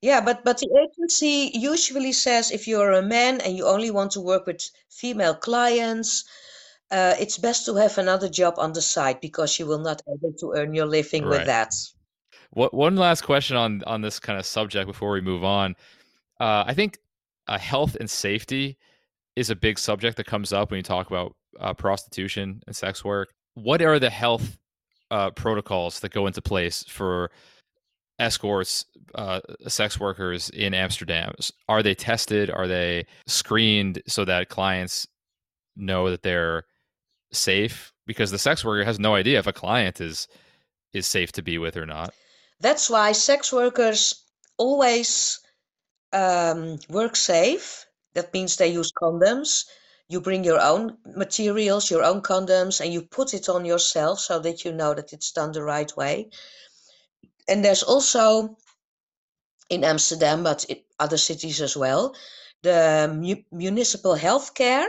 Yeah, but, but the agency usually says if you're a man and you only want to work with female clients, uh, it's best to have another job on the side because you will not be able to earn your living right with that. What, one last question on, on this kind of subject before we move on. Uh, I think uh, health and safety is a big subject that comes up when you talk about uh, prostitution and sex work. What are the health uh, protocols that go into place for escorts, uh, sex workers in Amsterdam? Are they tested? Are they screened so that clients know that they're safe? Because the sex worker has no idea if a client is is safe to be with or not. That's why sex workers always um, work safe. That means they use condoms. You bring your own materials, your own condoms, and you put it on yourself so that you know that it's done the right way. And there's also in Amsterdam, but in other cities as well, the mu- municipal health care.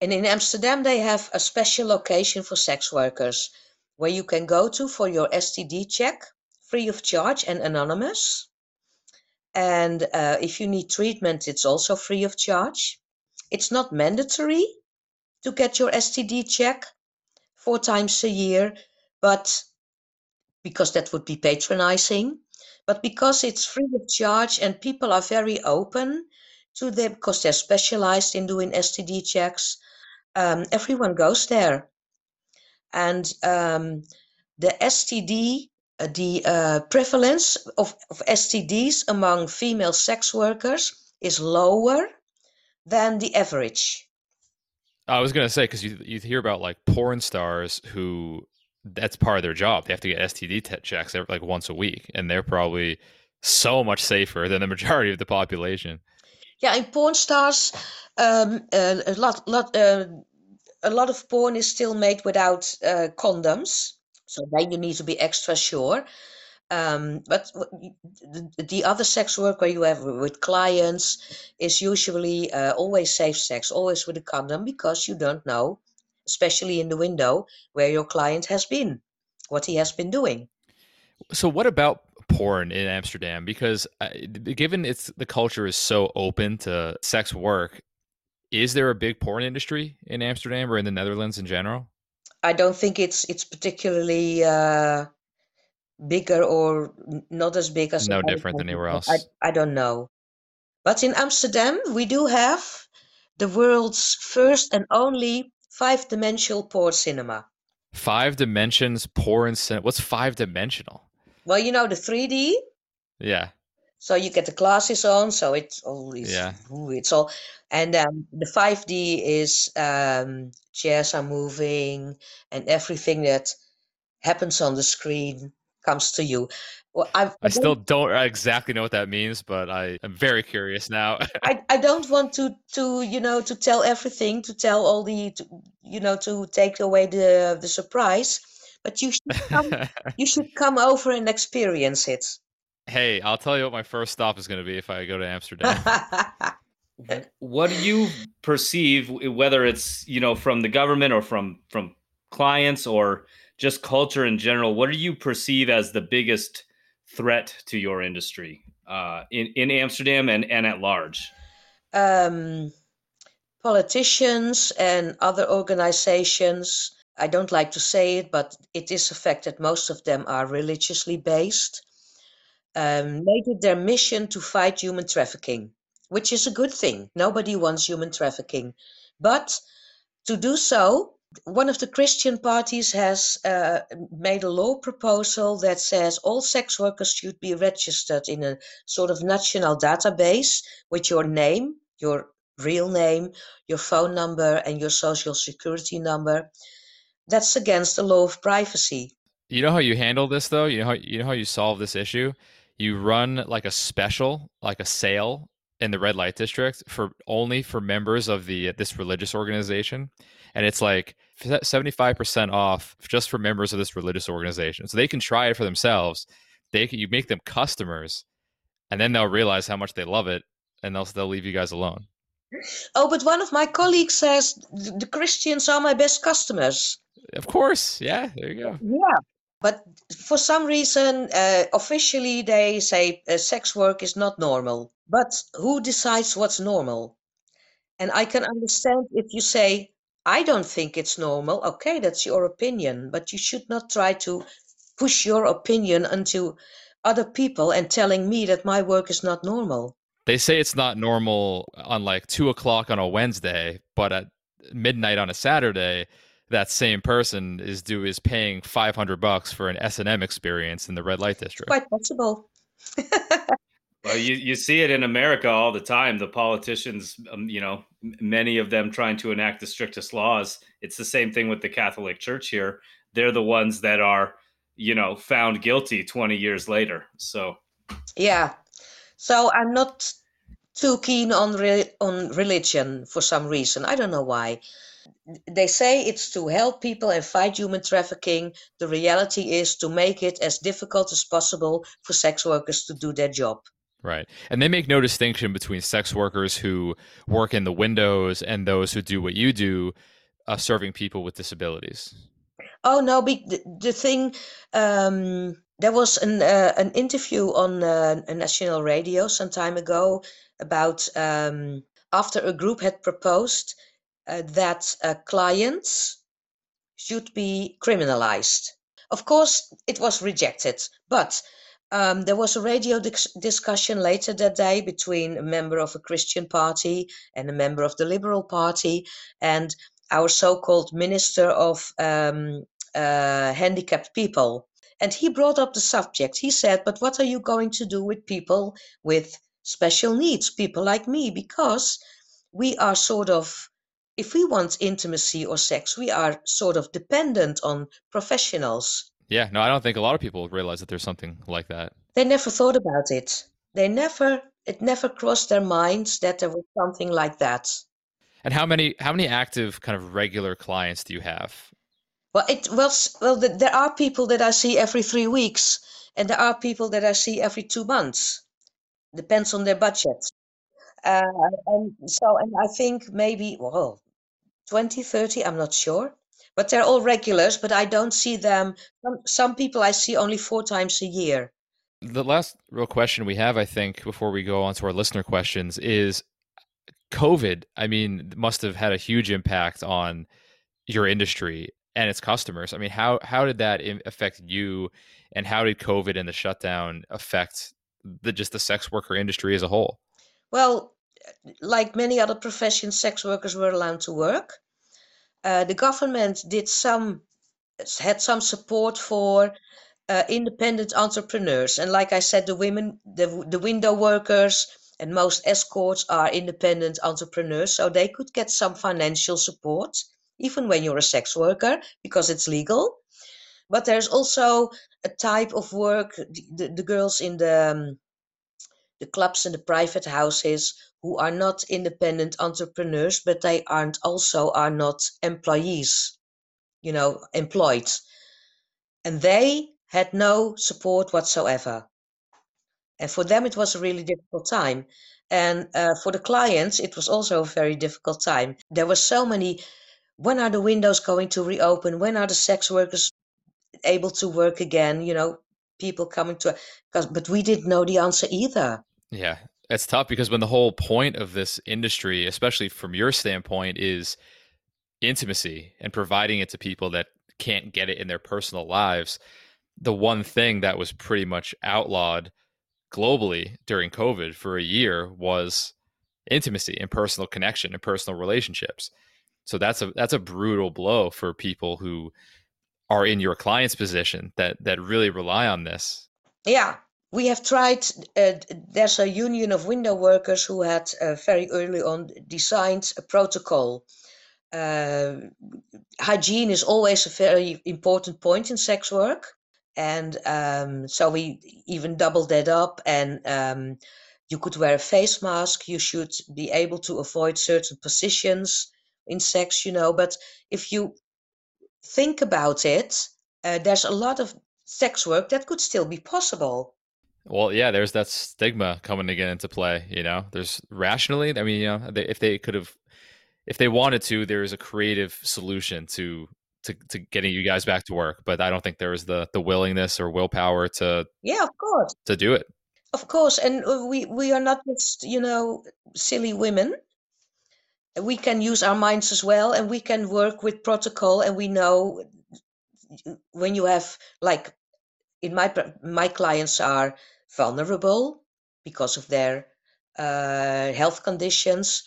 And in Amsterdam, they have a special location for sex workers where you can go to for your S T D check, free of charge and anonymous. And uh, if you need treatment, it's also free of charge. It's not mandatory to get your S T D check four times a year, but because that would be patronizing, but because it's free of charge and people are very open to them because they're specialized in doing S T D checks, um, everyone goes there. And um, the S T D, uh, the uh, prevalence of, of S T Ds among female sex workers is lower than the average. I was gonna say, because you, you hear about like porn stars who that's part of their job. They have to get S T D checks every, like once a week, and they're probably so much safer than the majority of the population. Yeah, and porn stars, um, uh, a lot, lot, uh, a lot of porn is still made without uh, condoms. So then you need to be extra sure. Um, but the other sex work where you have with clients is usually uh, always safe sex, always with a condom, because you don't know, especially in the window, where your client has been, what he has been doing. So what about porn in Amsterdam? Because uh, given it's the culture is so open to sex work, is there a big porn industry in Amsterdam or in the Netherlands in general? I don't think it's it's particularly uh, bigger or not as big as... No different than anywhere else. I, I don't know. But in Amsterdam, we do have the world's first and only five-dimensional porn cinema. Five dimensions porn cinema. What's five-dimensional? Well, you know, the three D. Yeah. So you get the glasses on, so it's all... It's, yeah. Ooh, it's all... And um, the five D is... Um, chairs are moving and everything that happens on the screen comes to you. Well, I've, I still don't exactly know what that means, but I am very curious now. I, I don't want to, to, you know, to tell everything, to tell all the, to, you know, to take away the the surprise, but you should come, you should come over and experience it. Hey, I'll tell you what my first stop is going to be if I go to Amsterdam. What do you perceive, whether it's, you know, from the government or from from clients or just culture in general, what do you perceive as the biggest threat to your industry uh, in, in Amsterdam and, and at large? Um, politicians and other organizations, I don't like to say it, but it is a fact that most of them are religiously based, um, made it their mission to fight human trafficking, which is a good thing. Nobody wants human trafficking. But to do so, one of the Christian parties has uh, made a law proposal that says all sex workers should be registered in a sort of national database with your name, your real name, your phone number, and your social security number. That's against the law of privacy. You know how you handle this, though? You know how you, know how you solve this issue? You run like a special, like a sale, in the red light district for only for members of the this religious organization, and it's like seventy-five percent off just for members of this religious organization, so they can try it for themselves. They can, you make them customers, and then they'll realize how much they love it, and they'll they'll leave you guys alone. Oh, but one of my colleagues says the Christians are my best customers. Of course, yeah, there you go. Yeah. But for some reason, uh, officially, they say uh, sex work is not normal. But who decides what's normal? And I can understand if you say, I don't think it's normal. Okay, that's your opinion. But you should not try to push your opinion onto other people and telling me that my work is not normal. They say it's not normal on like two o'clock on a Wednesday, but at midnight on a Saturday, that same person is due is paying five hundred bucks for an S and M experience in the red light district. Quite possible. Well, you, you see it in America all the time. The politicians, um, you know, many of them trying to enact the strictest laws. It's the same thing with the Catholic Church here. They're the ones that are, you know, found guilty twenty years later. So, yeah. So I'm not too keen on re- on religion for some reason. I don't know why. They say it's to help people and fight human trafficking. The reality is to make it as difficult as possible for sex workers to do their job. Right. And they make no distinction between sex workers who work in the windows and those who do what you do, uh, serving people with disabilities. Oh, no. Be- the, the thing, um, there was an uh, an interview on uh, a national radio some time ago about um, after a group had proposed Uh, that uh, clients should be criminalized. Of course, it was rejected, but um, there was a radio dis- discussion later that day between a member of a Christian party and a member of the Liberal Party and our so-called Minister of um, uh, Handicapped People. And he brought up the subject. He said, but what are you going to do with people with special needs, people like me? Because we are sort of if we want intimacy or sex, we are sort of dependent on professionals. Yeah, no, I don't think a lot of people realize that there's something like that. They never thought about it. They never, it never crossed their minds that there was something like that. And how many, how many active kind of regular clients do you have? Well, it well, well, there are people that I see every three weeks, and there are people that I see every two months. Depends on their budget. Uh, and so, and I think maybe, well, twenty, thirty, I'm not sure. But they're all regulars, but I don't see them. Some, some people I see only four times a year. The last real question we have, I think, before we go on to our listener questions is COVID. I mean, must have had a huge impact on your industry and its customers. I mean, how, how did that affect you, and how did COVID and the shutdown affect the, just the sex worker industry as a whole? Well, like many other professions, sex workers were allowed to work. Uh, the government did some, had some support for uh, independent entrepreneurs. And like I said, the women, the, the window workers and most escorts are independent entrepreneurs. So they could get some financial support, even when you're a sex worker, because it's legal. But there's also a type of work, the, the, the girls in the, um, the clubs and the private houses, who are not independent entrepreneurs, but they aren't also are not employees, you know, employed. And they had no support whatsoever. And for them, it was a really difficult time. And uh, for the clients, it was also a very difficult time. There were so many, when are the windows going to reopen? When are the sex workers able to work again? You know, people coming to, because, but we didn't know the answer either. Yeah. It's tough, because when the whole point of this industry, especially from your standpoint, is intimacy and providing it to people that can't get it in their personal lives, the one thing that was pretty much outlawed globally during COVID for a year was intimacy and personal connection and personal relationships. So that's a that's a brutal blow for people who are in your client's position that that really rely on this. Yeah. We have tried, uh, there's a union of window workers who had uh, very early on designed a protocol. Uh, hygiene is always a very important point in sex work. And um, so we even doubled that up, and um, you could wear a face mask. You should be able to avoid certain positions in sex, you know. But if you think about it, uh, there's a lot of sex work that could still be possible. Well, yeah, there's that stigma coming again into play, you know, there's rationally, I mean, you know, they, if they could have, if they wanted to, there is a creative solution to, to, to getting you guys back to work. But I don't think there was the, the willingness or willpower to, yeah, of course, to do it. Of course. And we, we are not just, you know, silly women. We can use our minds as well, and we can work with protocol. And we know when you have, like, in my, my clients are vulnerable because of their uh, health conditions.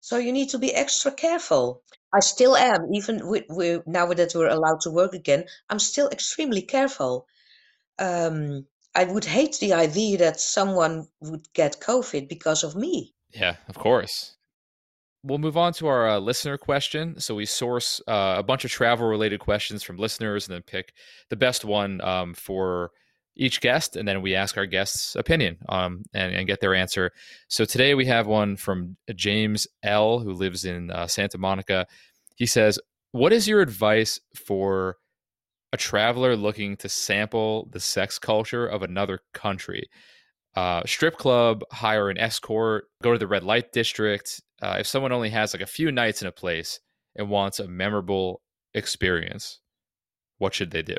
So you need to be extra careful. I still am, even with, with, now that we're allowed to work again, I'm still extremely careful. Um, I would hate the idea that someone would get COVID because of me. Yeah, of course. We'll move on to our uh, listener question. So we source uh, a bunch of travel-related questions from listeners and then pick the best one um, for each guest, and then we ask our guest's opinion um, and, and get their answer. So today we have one from James L., who lives in uh, Santa Monica. He says, what is your advice for a traveler looking to sample the sex culture of another country? Uh, strip club, hire an escort, go to the red light district. Uh, if someone only has like a few nights in a place and wants a memorable experience, what should they do?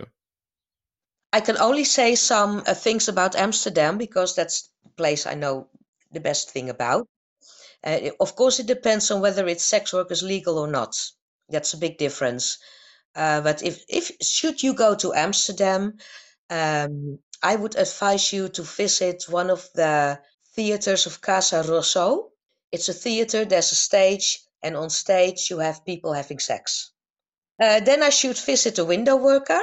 I can only say some uh, things about Amsterdam, because that's the place I know the best thing about. Uh, it, of course, it depends on whether it's sex work is legal or not. That's a big difference. Uh, but if, if should you go to Amsterdam, um, I would advise you to visit one of the theaters of Casa Rosso. It's a theater, there's a stage, and on stage you have people having sex. Uh, then I should visit a window worker.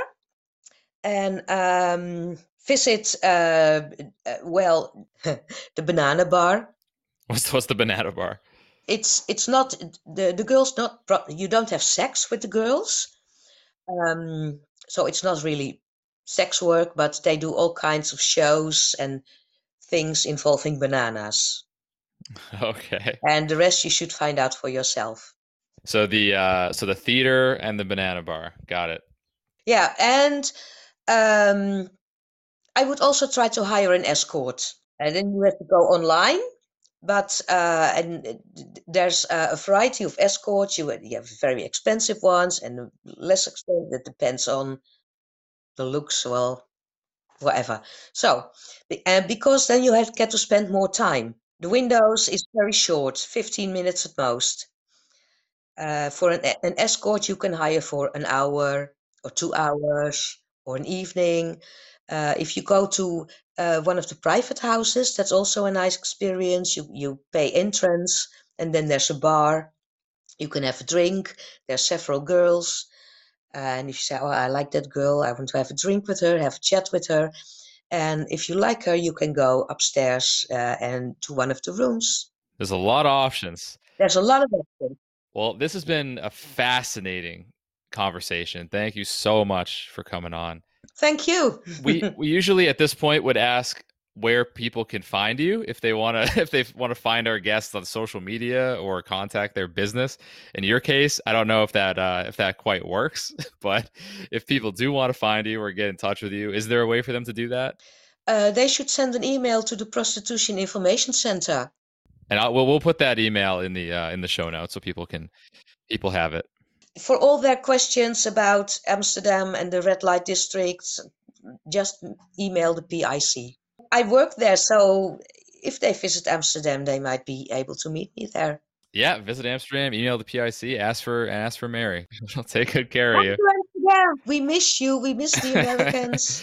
And um, visit, uh, uh, well, the banana bar. What's, what's the banana bar? it's it's not the the girls not you don't have sex with the girls, um, so it's not really sex work, but they do all kinds of shows and things involving bananas. Okay. And the rest you should find out for yourself. So the uh, so the theater and the banana bar, got it. Yeah, and um, I would also try to hire an escort, and then you have to go online. But uh, and there's a variety of escorts. You you have very expensive ones and less expensive. That depends on the looks, well, whatever. So, and because then you have get to spend more time. The windows is very short, fifteen minutes at most. Uh, for an, an escort, you can hire for an hour or two hours or an evening. Uh, if you go to uh, one of the private houses, that's also a nice experience. You you pay entrance, and then there's a bar. You can have a drink. There's several girls, and if you say, "Oh, I like that girl. I want to have a drink with her, have a chat with her," and if you like her, you can go upstairs uh, and to one of the rooms. There's a lot of options. There's a lot of options. Well, this has been a fascinating conversation. Thank you so much for coming on. Thank you. we we usually at this point would ask where people can find you if they want to if they want to find our guests on social media or contact their business. In your case, I don't know if that uh, if that quite works, but if people do want to find you or get in touch with you, is there a way for them to do that? Uh, they should send an email to the Prostitution Information Center. And I'll, we'll we'll put that email in the uh, in the show notes so people can people have it. For all their questions about Amsterdam and the red light districts, just email the P I C. I work there, so if they visit Amsterdam, they might be able to meet me there. Yeah, visit Amsterdam, email the P I C, ask for ask for Mary. She'll take good care of you. Yeah, we miss you. We miss the Americans.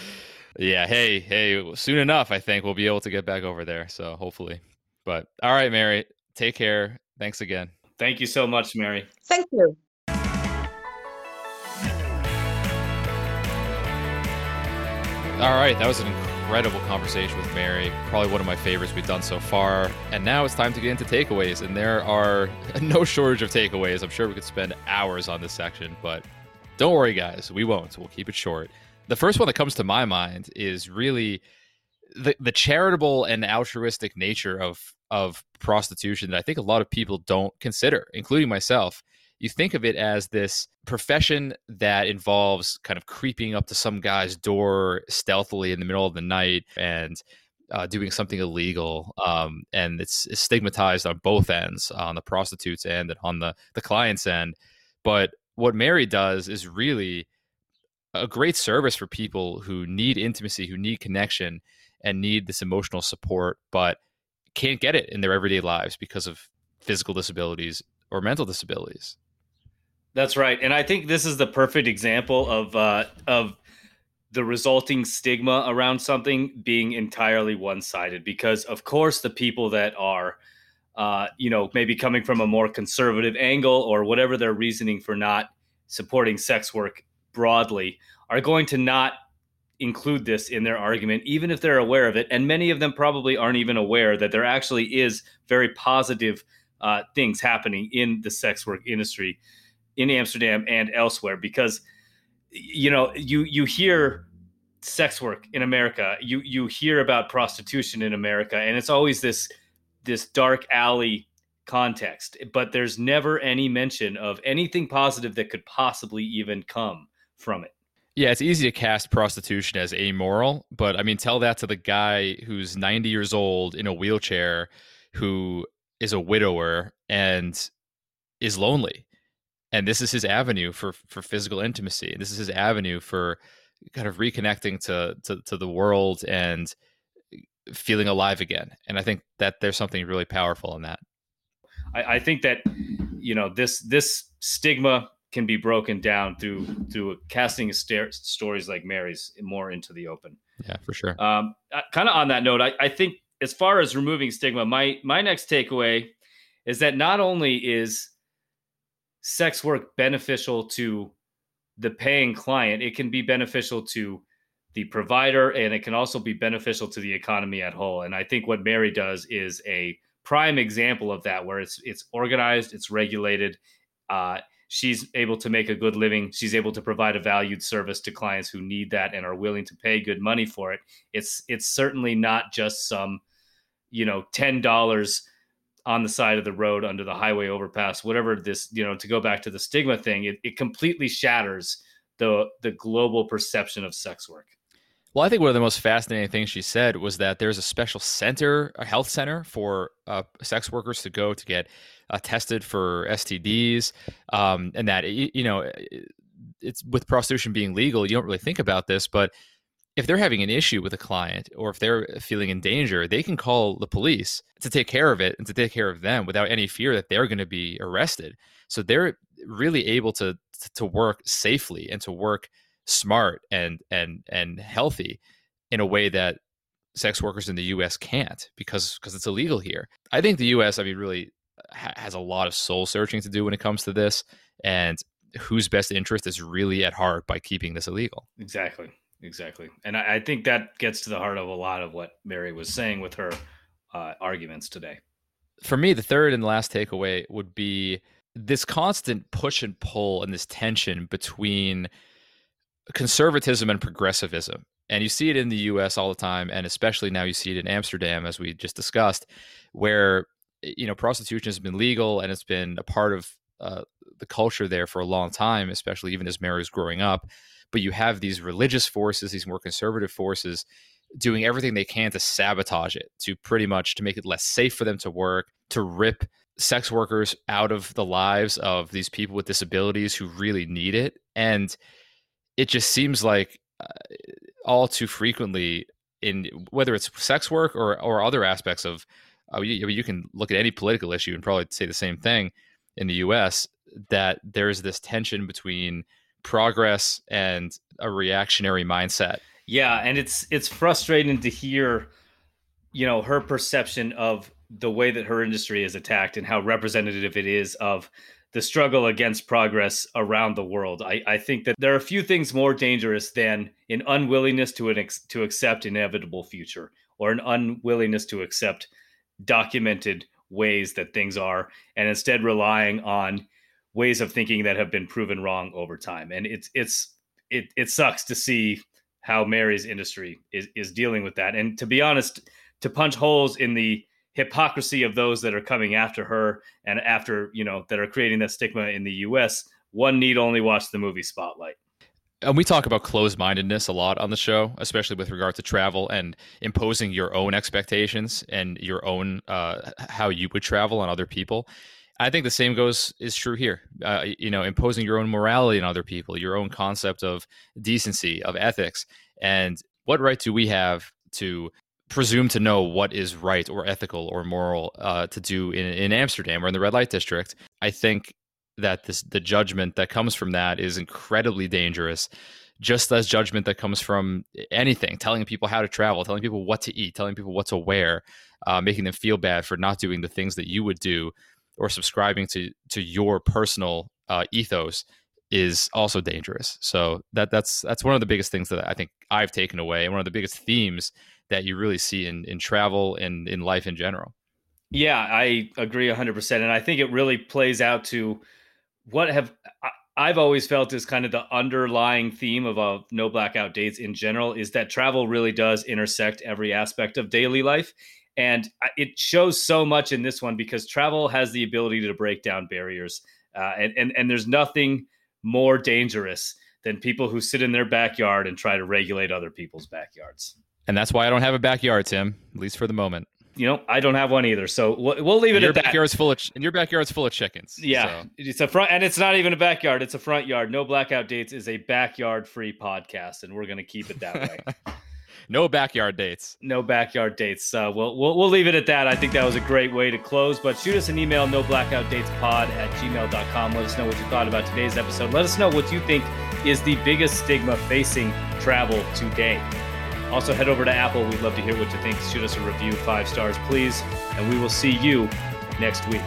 Yeah, hey, hey, soon enough, I think we'll be able to get back over there, so hopefully. But all right, Mary, take care. Thanks again. Thank you so much, Mary. Thank you. All right, that was an incredible conversation with Mary. Probably one of my favorites we've done so far. And now it's time to get into takeaways. And there are no shortage of takeaways. I'm sure we could spend hours on this section, but don't worry, guys. We won't. We'll keep it short. The first one that comes to my mind is really the, the charitable and altruistic nature of, of prostitution that I think a lot of people don't consider, including myself. You think of it as this profession that involves kind of creeping up to some guy's door stealthily in the middle of the night and uh, doing something illegal. Um, and it's, it's stigmatized on both ends, on the prostitute's end and on the, the client's end. But what Mary does is really a great service for people who need intimacy, who need connection, and need this emotional support, but can't get it in their everyday lives because of physical disabilities or mental disabilities. That's right. And I think this is the perfect example of uh, of the resulting stigma around something being entirely one-sided, because, of course, the people that are, uh, you know, maybe coming from a more conservative angle or whatever their reasoning for not supporting sex work broadly are going to not include this in their argument, even if they're aware of it. And many of them probably aren't even aware that there actually is very positive uh, things happening in the sex work industry in Amsterdam and elsewhere, because, you know, you, you hear sex work in America, you, you hear about prostitution in America, and it's always this, this dark alley context, but there's never any mention of anything positive that could possibly even come from it. Yeah, it's easy to cast prostitution as amoral, but I mean, tell that to the guy who's ninety years old in a wheelchair, who is a widower and is lonely. And this is his avenue for, for physical intimacy. And this is his avenue for kind of reconnecting to, to to the world and feeling alive again. And I think that there's something really powerful in that. I, I think that, you know, this this stigma can be broken down through through casting st- stories like Mary's more into the open. Yeah, for sure. Um, kind of on that note, I, I think as far as removing stigma, my my next takeaway is that not only is sex work beneficial to the paying client, it can be beneficial to the provider, and it can also be beneficial to the economy at whole. And I think what Mary does is a prime example of that, where it's it's organized, it's regulated. Uh, she's able to make a good living. She's able to provide a valued service to clients who need that and are willing to pay good money for it. It's it's certainly not just some, you know, ten dollars on the side of the road under the highway overpass, whatever this, you know, to go back to the stigma thing, it, it completely shatters the the global perception of sex work. Well, I think one of the most fascinating things she said was that there's a special center, a health center for uh, sex workers to go to get uh, tested for S T Ds, um, and that, you know, it's with prostitution being legal, you don't really think about this, but if they're having an issue with a client or if they're feeling in danger, they can call the police to take care of it and to take care of them without any fear that they're going to be arrested. So they're really able to to work safely and to work smart and and and healthy in a way that sex workers in the U S can't because because it's illegal here. I think the U S, I mean, really ha- has a lot of soul searching to do when it comes to this, and whose best interest is really at heart by keeping this illegal. Exactly, exactly. And I, I think that gets to the heart of a lot of what Mary was saying with her uh, arguments today. For me, the third and last takeaway would be this constant push and pull and this tension between conservatism and progressivism. And you see it in the U S all the time. And especially now you see it in Amsterdam, as we just discussed, where, you know, prostitution has been legal and it's been a part of uh, the culture there for a long time, especially even as Mary was growing up. But you have these religious forces, these more conservative forces doing everything they can to sabotage it, to pretty much to make it less safe for them to work, to rip sex workers out of the lives of these people with disabilities who really need it. And it just seems like uh, all too frequently, in whether it's sex work or or other aspects of, uh, you, you can look at any political issue and probably say the same thing in the U S, that there's this tension between progress and a reactionary mindset. Yeah, and it's it's frustrating to hear, you know, her perception of the way that her industry is attacked and how representative it is of the struggle against progress around the world. I, I think that there are a few things more dangerous than an unwillingness to an ex, to accept inevitable future, or an unwillingness to accept documented ways that things are, and instead relying on ways of thinking that have been proven wrong over time. And it's it's it it sucks to see how Mary's industry is is dealing with that. And to be honest, to punch holes in the hypocrisy of those that are coming after her and after, you know, that are creating that stigma in the U S, one need only watch the movie Spotlight. And we talk about closed-mindedness a lot on the show, especially with regard to travel and imposing your own expectations and your own, uh, how you would travel on other people. I think the same goes is true here, uh, you know, imposing your own morality on other people, your own concept of decency, of ethics. And what right do we have to presume to know what is right or ethical or moral uh, to do in, in Amsterdam or in the red light district? I think that this, the judgment that comes from that is incredibly dangerous, just as judgment that comes from anything, telling people how to travel, telling people what to eat, telling people what to wear, uh, making them feel bad for not doing the things that you would do, or subscribing to, to your personal uh, ethos is also dangerous. So that that's that's one of the biggest things that I think I've taken away, and one of the biggest themes that you really see in, in travel and in life in general. Yeah, I agree one hundred percent. And I think it really plays out to what have I've always felt is kind of the underlying theme of uh, No Blackout Dates in general, is that travel really does intersect every aspect of daily life. And it shows so much in this one, because travel has the ability to break down barriers. Uh, and, and, and there's nothing more dangerous than people who sit in their backyard and try to regulate other people's backyards. And that's why I don't have a backyard, Tim, at least for the moment. You know, I don't have one either. So we'll, we'll leave it at that. Your backyard's full of, and your backyard's full of chickens. Yeah. So. It's a front, and it's not even a backyard. It's a front yard. No Blackout Dates is a backyard-free podcast, and we're going to keep it that way. No backyard dates. No backyard dates. Uh, we'll, we'll, we'll leave it at that. I think that was a great way to close, but shoot us an email, no blackout dates pod at gmail dot com. Let us know what you thought about today's episode. Let us know what you think is the biggest stigma facing travel today. Also, head over to Apple. We'd love to hear what you think. Shoot us a review, five stars, please. And we will see you next week.